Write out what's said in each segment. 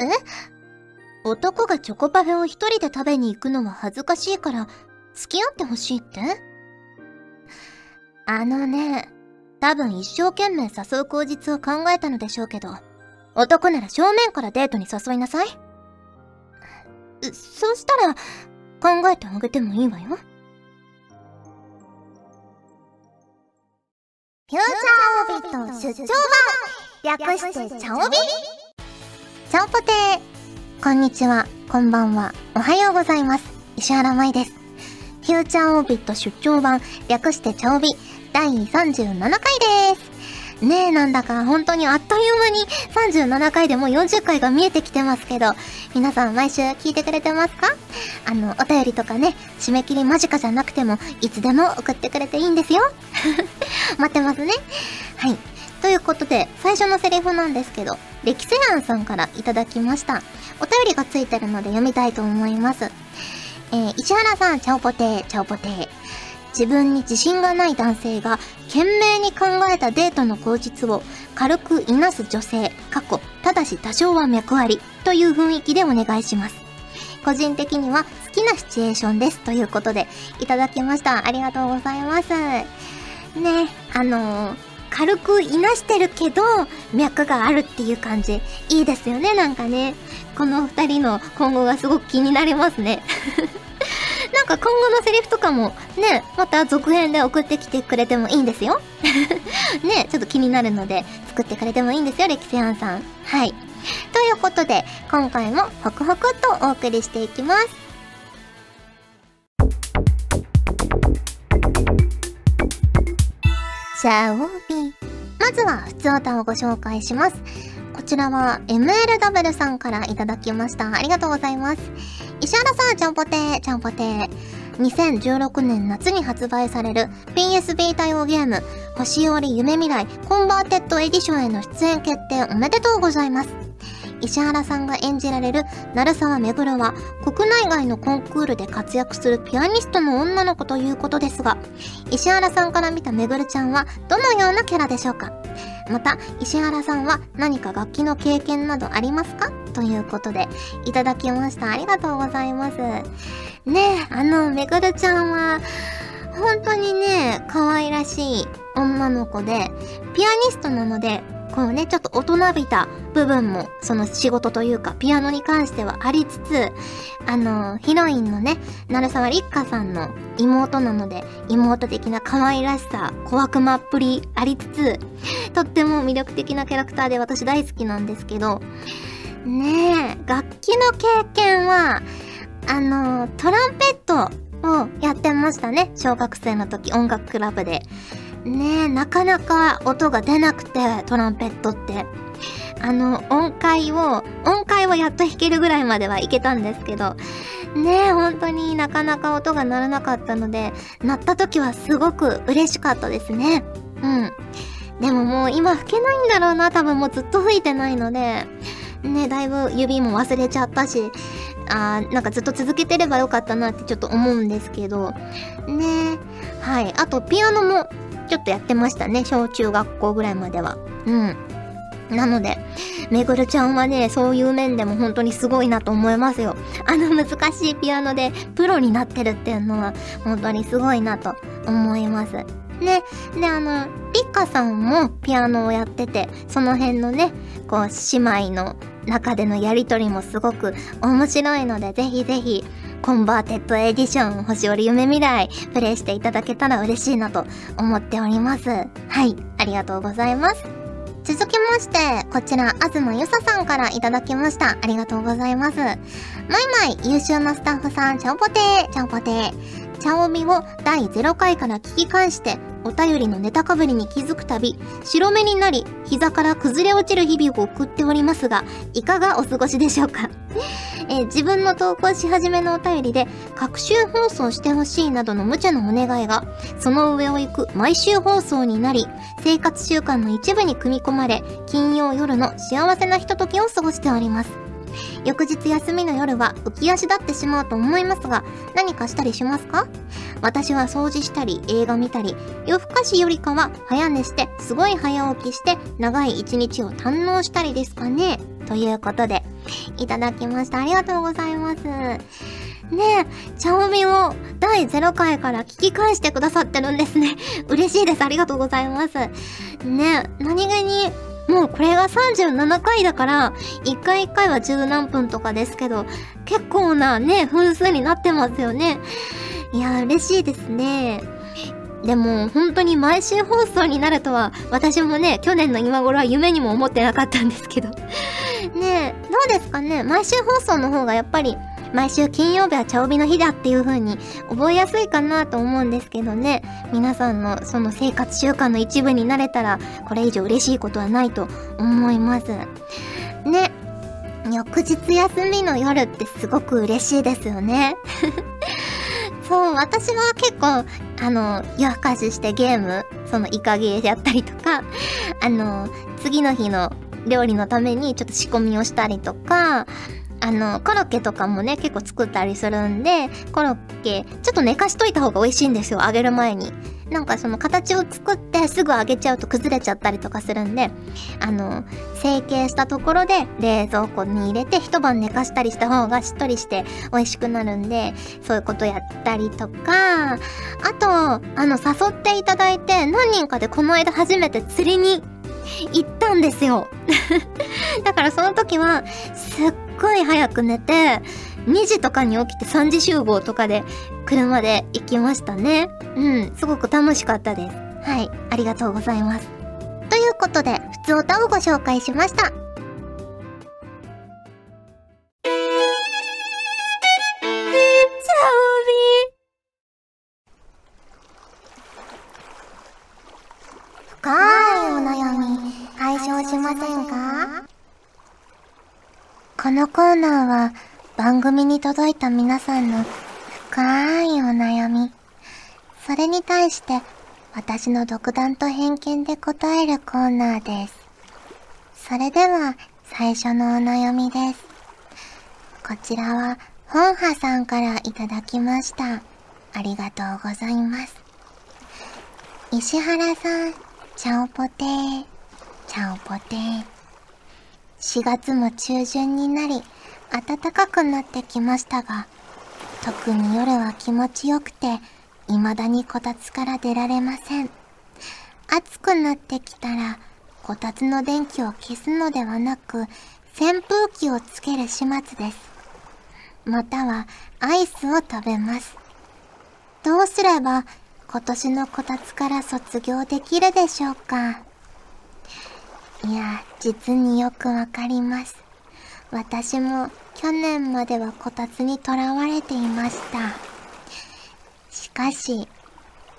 え？男がチョコパフェを一人で食べに行くのは恥ずかしいから付き合ってほしいって？あのね、多分一生懸命誘う口実を考えたのでしょうけど、男なら正面からデートに誘いなさい。そうしたら考えてあげてもいいわよ。フューチャーオービット出張版、略してチャオビ。チャオポテー、こんにちは、こんばんは、おはようございます。石原舞です。フューチャーオービット出張版、略してチャオビ第37回です。ねえ、なんだか本当にあっという間に37回でもう40回が見えてきてますけど、皆さん毎週聞いてくれてますか？お便りとかね、締め切り間近じゃなくても、いつでも送ってくれていいんですよ。待ってますね。はい。ということで、最初のセリフなんですけど、歴世蘭さんからいただきました。お便りがついてるので読みたいと思います。石原さん、チャオポテー、チャオポテー。自分に自信がない男性が、懸命に考えたデートの口実を、軽くいなす女性、過去、ただし多少は脈あり、という雰囲気でお願いします。個人的には好きなシチュエーションですということでいただきました。ありがとうございます。ね、軽くいなしてるけど脈があるっていう感じ。いいですよね、なんかね。この二人の今後がすごく気になりますね。なんか今後のセリフとかもね、また続編で送ってきてくれてもいいんですよ。ね、ちょっと気になるので作ってくれてもいいんですよ、歴世蘭さん。はい。ということで、今回もホクホクっとお送りしていきます。チャオビ。まずは、ふつおたをご紹介します。こちらは、MLW さんからいただきました。ありがとうございます。石原さん、ちゃんぽてー、ちゃんぽてー。2016年夏に発売される PSV 対応ゲーム、星折夢未来コンバーテッドエディションへの出演決定おめでとうございます。石原さんが演じられる鳴沢めぐるは、国内外のコンクールで活躍するピアニストの女の子ということですが、石原さんから見ためぐるちゃんはどのようなキャラでしょうか？また、石原さんは何か楽器の経験などありますか？ということで、いただきました。ありがとうございます。ねえ、めぐるちゃんは、本当にね、可愛らしい女の子で、ピアニストなので、こうね、ちょっと大人びた部分も、その仕事というか、ピアノに関してはありつつ、ヒロインのね、鳴沢りっかさんの妹なので、妹的な可愛らしさ、小悪魔っぷりありつつ、とっても魅力的なキャラクターで私大好きなんですけど、ねえ、楽器の経験は、トランペットをやってましたね。小学生の時、音楽クラブで。ねえ、なかなか音が出なくて、トランペットって。音階をやっと弾けるぐらいまではいけたんですけど、ねえ、本当になかなか音が鳴らなかったので、鳴った時はすごく嬉しかったですね。うん。でももう今吹けないんだろうな、多分もうずっと吹いてないので、ね、だいぶ指も忘れちゃったし、なんかずっと続けてればよかったなってちょっと思うんですけど、ね、はい。あと、ピアノもちょっとやってましたね。小中学校ぐらいまでは。うん。なので、めぐるちゃんはね、そういう面でも本当にすごいなと思いますよ。難しいピアノでプロになってるっていうのは、本当にすごいなと思います。ね。で、りっかさんもピアノをやってて、その辺のね、こう、姉妹の中でのやりとりもすごく面白いので、ぜひぜひ、コンバーテッドエディション、星折夢未来、プレイしていただけたら嬉しいなと思っております。はい、ありがとうございます。続きまして、こちら、あずまゆささんからいただきました。ありがとうございます。まいまい、優秀なスタッフさん、ちゃんぽてー、ちゃんぽてー。チャオビを第0回から聞き返して、お便りのネタかぶりに気づくたび、白目になり、膝から崩れ落ちる日々を送っておりますが、いかがお過ごしでしょうか？自分の投稿し始めのお便りで、各週放送してほしいなどの無茶のお願いが、その上を行く毎週放送になり、生活習慣の一部に組み込まれ、金曜夜の幸せなひとときを過ごしております。翌日休みの夜は浮き足立ってしまうと思いますが、何かしたりしますか？私は掃除したり映画見たり、夜更かしよりかは早寝してすごい早起きして長い一日を堪能したりですかね、ということでいただきました。ありがとうございます。ねえ、ちゃおみを第0回から聞き返してくださってるんですね。嬉しいです。ありがとうございます。ねえ、何気にもうこれが37回だから、1回1回は10何分とかですけど、結構なね、分数になってますよね。いや、嬉しいですね。でも、本当に毎週放送になるとは、私もね、去年の今頃は夢にも思ってなかったんですけど。ねえ、どうですかね、毎週放送の方がやっぱり、毎週金曜日は茶帯の日だっていう風に覚えやすいかなと思うんですけどね。皆さんのその生活習慣の一部になれたら、これ以上嬉しいことはないと思います。ね。翌日休みの夜ってすごく嬉しいですよね。そう、私は結構、夜更かししてゲーム、イカゲーやったりとか、次の日の料理のためにちょっと仕込みをしたりとか、コロッケとかもね、結構作ったりするんで、コロッケ、ちょっと寝かしといた方が美味しいんですよ、揚げる前に。なんか形を作ってすぐ揚げちゃうと崩れちゃったりとかするんで、成形したところで冷蔵庫に入れて一晩寝かしたりした方がしっとりして美味しくなるんで、そういうことやったりとか、あと、誘っていただいて何人かでこの間初めて釣りに行ったんですよ。だからその時は、すっごい早く寝て、2時とかに起きて3時集合とかで車で行きましたね。うん、すごく楽しかったです。はい、ありがとうございます。ということで、ふつおたをご紹介しました。このコーナーは番組に届いた皆さんの深いお悩み、それに対して私の独断と偏見で答えるコーナーです。それでは最初のお悩みです。こちらは本葉さんからいただきました。ありがとうございます。石原さん、ちゃおぽてー、ちゃおぽてー。4月も中旬になり、暖かくなってきましたが、特に夜は気持ちよくて、未だにこたつから出られません。暑くなってきたら、こたつの電気を消すのではなく、扇風機をつける始末です。または、アイスを食べます。どうすれば、今年のこたつから卒業できるでしょうか？いや、実によくわかります。私も去年まではこたつにとらわれていました。しかし、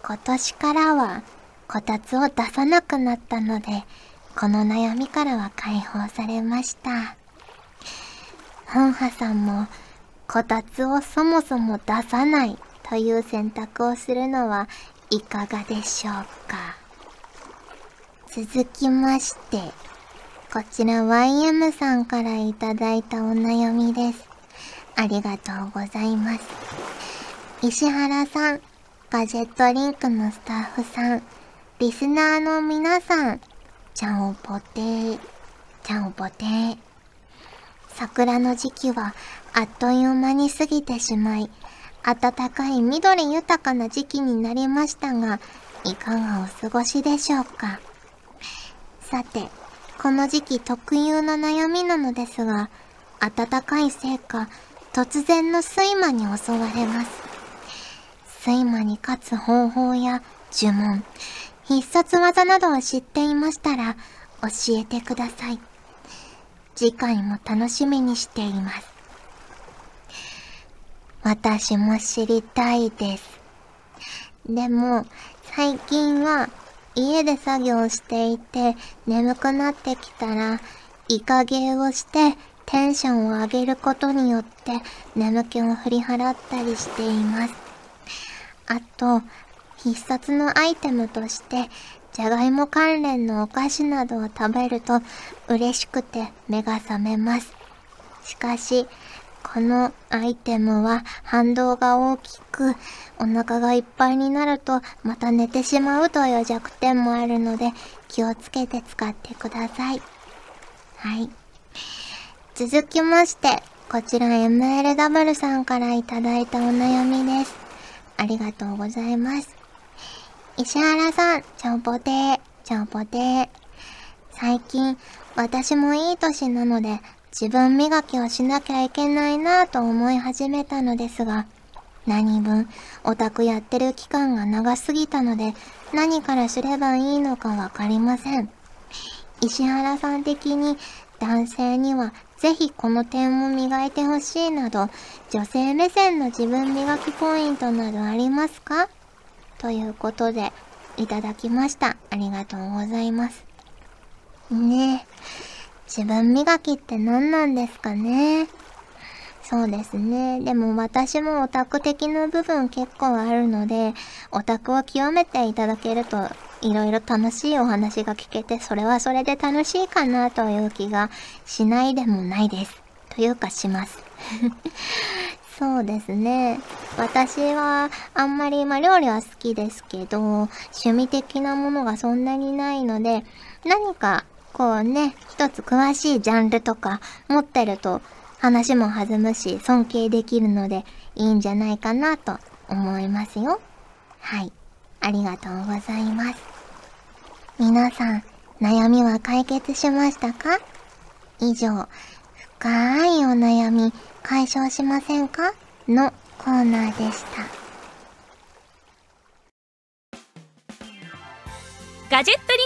今年からはこたつを出さなくなったので、この悩みからは解放されました。本葉さんも、こたつをそもそも出さないという選択をするのはいかがでしょうか。続きまして、こちら YM さんからいただいたお悩みです。ありがとうございます。石原さん、ガジェットリンクのスタッフさん、リスナーの皆さん、ちゃおぽてー、ちゃおぽてー。桜の時期はあっという間に過ぎてしまい、暖かい緑豊かな時期になりましたが、いかがお過ごしでしょうか。さて、この時期特有の悩みなのですが、暖かいせいか、突然の睡魔に襲われます。睡魔に勝つ方法や呪文、必殺技などを知っていましたら、教えてください。次回も楽しみにしています。私も知りたいです。でも、最近は、家で作業していて眠くなってきたら、イカゲーをしてテンションを上げることによって眠気を振り払ったりしています。あと、必殺のアイテムとして、じゃがいも関連のお菓子などを食べると嬉しくて目が覚めます。しかし、このアイテムは反動が大きく、お腹がいっぱいになるとまた寝てしまうという弱点もあるので、気をつけて使ってください。はい。続きまして、こちら MLW さんからいただいたお悩みです。ありがとうございます。石原さん、ちゃんぽてー、ちゃんぽてー。最近、私もいい歳なので、自分磨きをしなきゃいけないなぁと思い始めたのですが、何分、オタクやってる期間が長すぎたので、何からすればいいのかわかりません。石原さん的に、男性にはぜひこの点を磨いてほしいなど、女性目線の自分磨きポイントなどありますか？ということで、いただきました。ありがとうございます。ねえ。自分磨きって何なんですかね。そうですね。でも私もオタク的な部分結構あるので、オタクを極めていただけるといろいろ楽しいお話が聞けて、それはそれで楽しいかなという気がしないでもないです。というかします。そうですね。私はあんまり、料理は好きですけど、趣味的なものがそんなにないので、何かこうね、一つ詳しいジャンルとか持ってると話も弾むし尊敬できるのでいいんじゃないかなと思いますよ。はい。ありがとうございます。皆さん、悩みは解決しましたか？以上、深いお悩み解消しませんか？のコーナーでした。ガジェットリ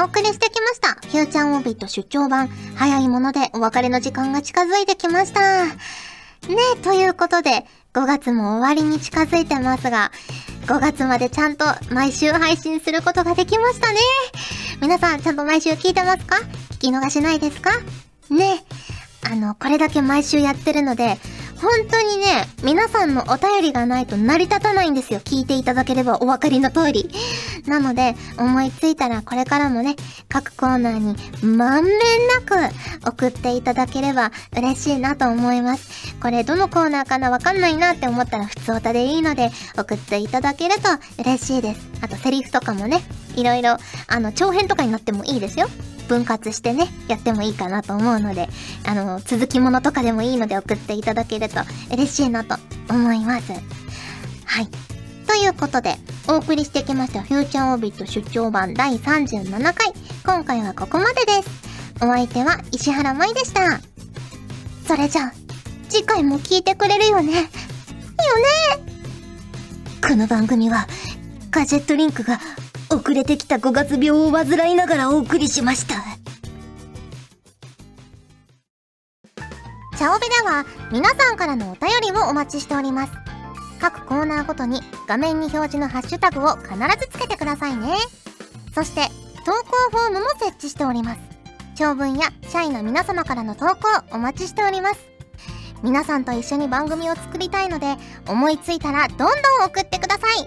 お送りしてきましたフューチャーオービット出張版、早いものでお別れの時間が近づいてきましたね。ということで5月も終わりに近づいてますが、5月までちゃんと毎週配信することができましたね。皆さんちゃんと毎週聞いてますか？聞き逃しないですかね。これだけ毎週やってるので本当にね、皆さんのお便りがないと成り立たないんですよ。聞いていただければお分かりの通り。なので、思いついたらこれからもね、各コーナーにまんべんなく送っていただければ嬉しいなと思います。これどのコーナーかなわかんないなって思ったら普通歌でいいので、送っていただけると嬉しいです。あとセリフとかもね、いろいろ、長編とかになってもいいですよ。分割してね、やってもいいかなと思うので、続きものとかでもいいので送っていただけると嬉しいなと思います。はい。ということで、お送りしてきましたフューチャーオービット出張版第37回。今回はここまでです。お相手は石原舞でした。それじゃあ、次回も聞いてくれるよね。よね。この番組は、ガジェットリンクが、遅れてきた5月病を患いながらお送りしました。チャオベでは皆さんからのお便りをお待ちしております。各コーナーごとに画面に表示のハッシュタグを必ずつけてくださいね。そして投稿フォームも設置しております。長文や社員の皆様からの投稿お待ちしております。皆さんと一緒に番組を作りたいので、思いついたらどんどん送ってください。